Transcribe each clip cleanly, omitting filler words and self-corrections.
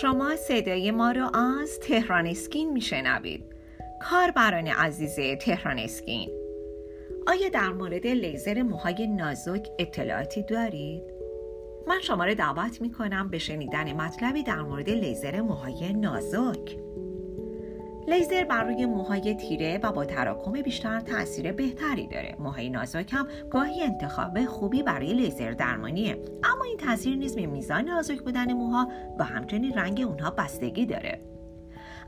شما صدای ما رو از تهران اسکین میشنوید. کاربران عزیز تهران اسکین، آیا در مورد لیزر موهای نازک اطلاعاتی دارید؟ من شما رو دعوت میکنم به شنیدن مطلبی در مورد لیزر موهای نازک. لیزر بر روی موهای تیره و با تراکم بیشتر تاثیر بهتری داره. موهای نازک هم گاهی انتخاب خوبی برای لیزر درمانیه، اما این تاثیر نیز به میزان نازک بودن موها و همچنین رنگ اونها بستگی داره.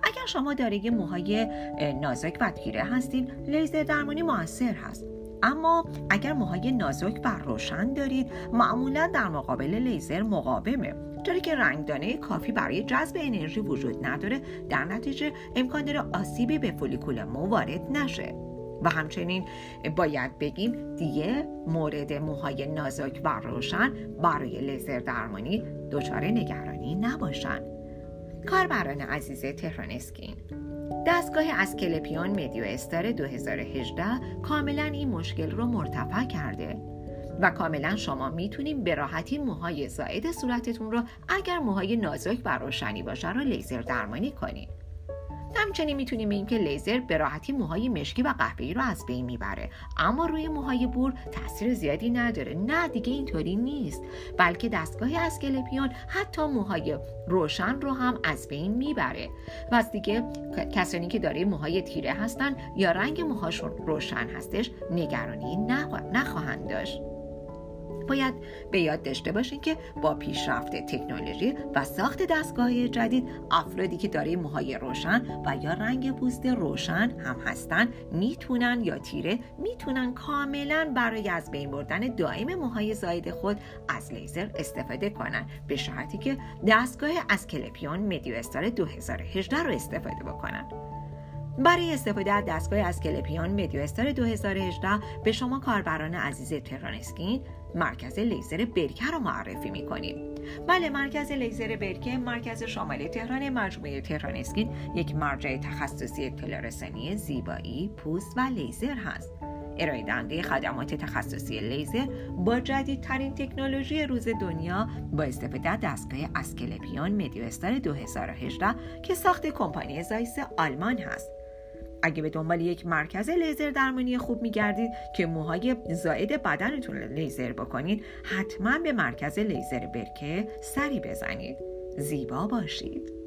اگر شما دارای موهای نازک و تیره هستید، لیزر درمانی موثر هست. اما اگر موهای نازک و روشن دارید، معمولا در مقابل لیزر مقاومه، چرا که رنگدانه کافی برای جذب انرژی وجود نداره، در نتیجه امکان داره آسیبی به فولیکول مو وارد نشه. و همچنین باید بگیم دیگه مورد موهای نازک و روشن برای لیزر درمانی دچار نگرانی نباشن. کاربران عزیز تهران اسکین، دستگاه اسکلپیون مدیواستار 2018 کاملا این مشکل رو مرتفع کرده و کاملا شما میتونید به راحتی موهای زائد صورتتون رو، اگر موهای نازک و روشنی باشه، رو لیزر درمانی کنید. همچنین میتونیم بگیم که لیزر به راحتی موهای مشکی و قهوه‌ای رو از بین میبره، اما روی موهای بور تاثیر زیادی نداره. نه دیگه اینطوری نیست، بلکه دستگاه اسکلپیون حتی موهای روشن رو هم از بین میبره. و از دیگه کسانی که دارای موهای تیره هستن یا رنگ موهاشون روشن هستش نگرانی نخواهند داشت. باید به یاد داشته باشین که با پیشرفت تکنولوژی و ساخت دستگاه‌های جدید، افرادی که دارای موهای روشن و یا رنگ پوست روشن هم هستن میتونن، یا تیره میتونن، کاملا برای از بین بردن دائم موهای زائد خود از لیزر استفاده کنن، به شرطی که دستگاه اسکلپیون مدیواستار 2018 رو استفاده بکنن. برای استفاده از دستگاه اسکلپیون مدیواستار 2018 به شما کاربران عزیز تهران اسکین مرکز لیزر برکه رو معرفی می‌کنیم. بله، مرکز لیزر برکه مرکز شمال تهران، مجموعه تهران اسکین، یک مرجع تخصصی اطلاع‌رسانی زیبایی، پوست و لیزر هست. ارائه دهنده خدمات تخصصی لیزر با جدیدترین تکنولوژی روز دنیا با استفاده از دستگاه اسکلپیون مدیواستار 2018 که ساخت کمپانی زایس آلمان هست. اگه به دنبال یک مرکز لیزر درمانی خوب می‌گردید که موهای زائد بدنتون رو لیزر بکنید، حتما به مرکز لیزر برکه سری بزنید. زیبا باشید.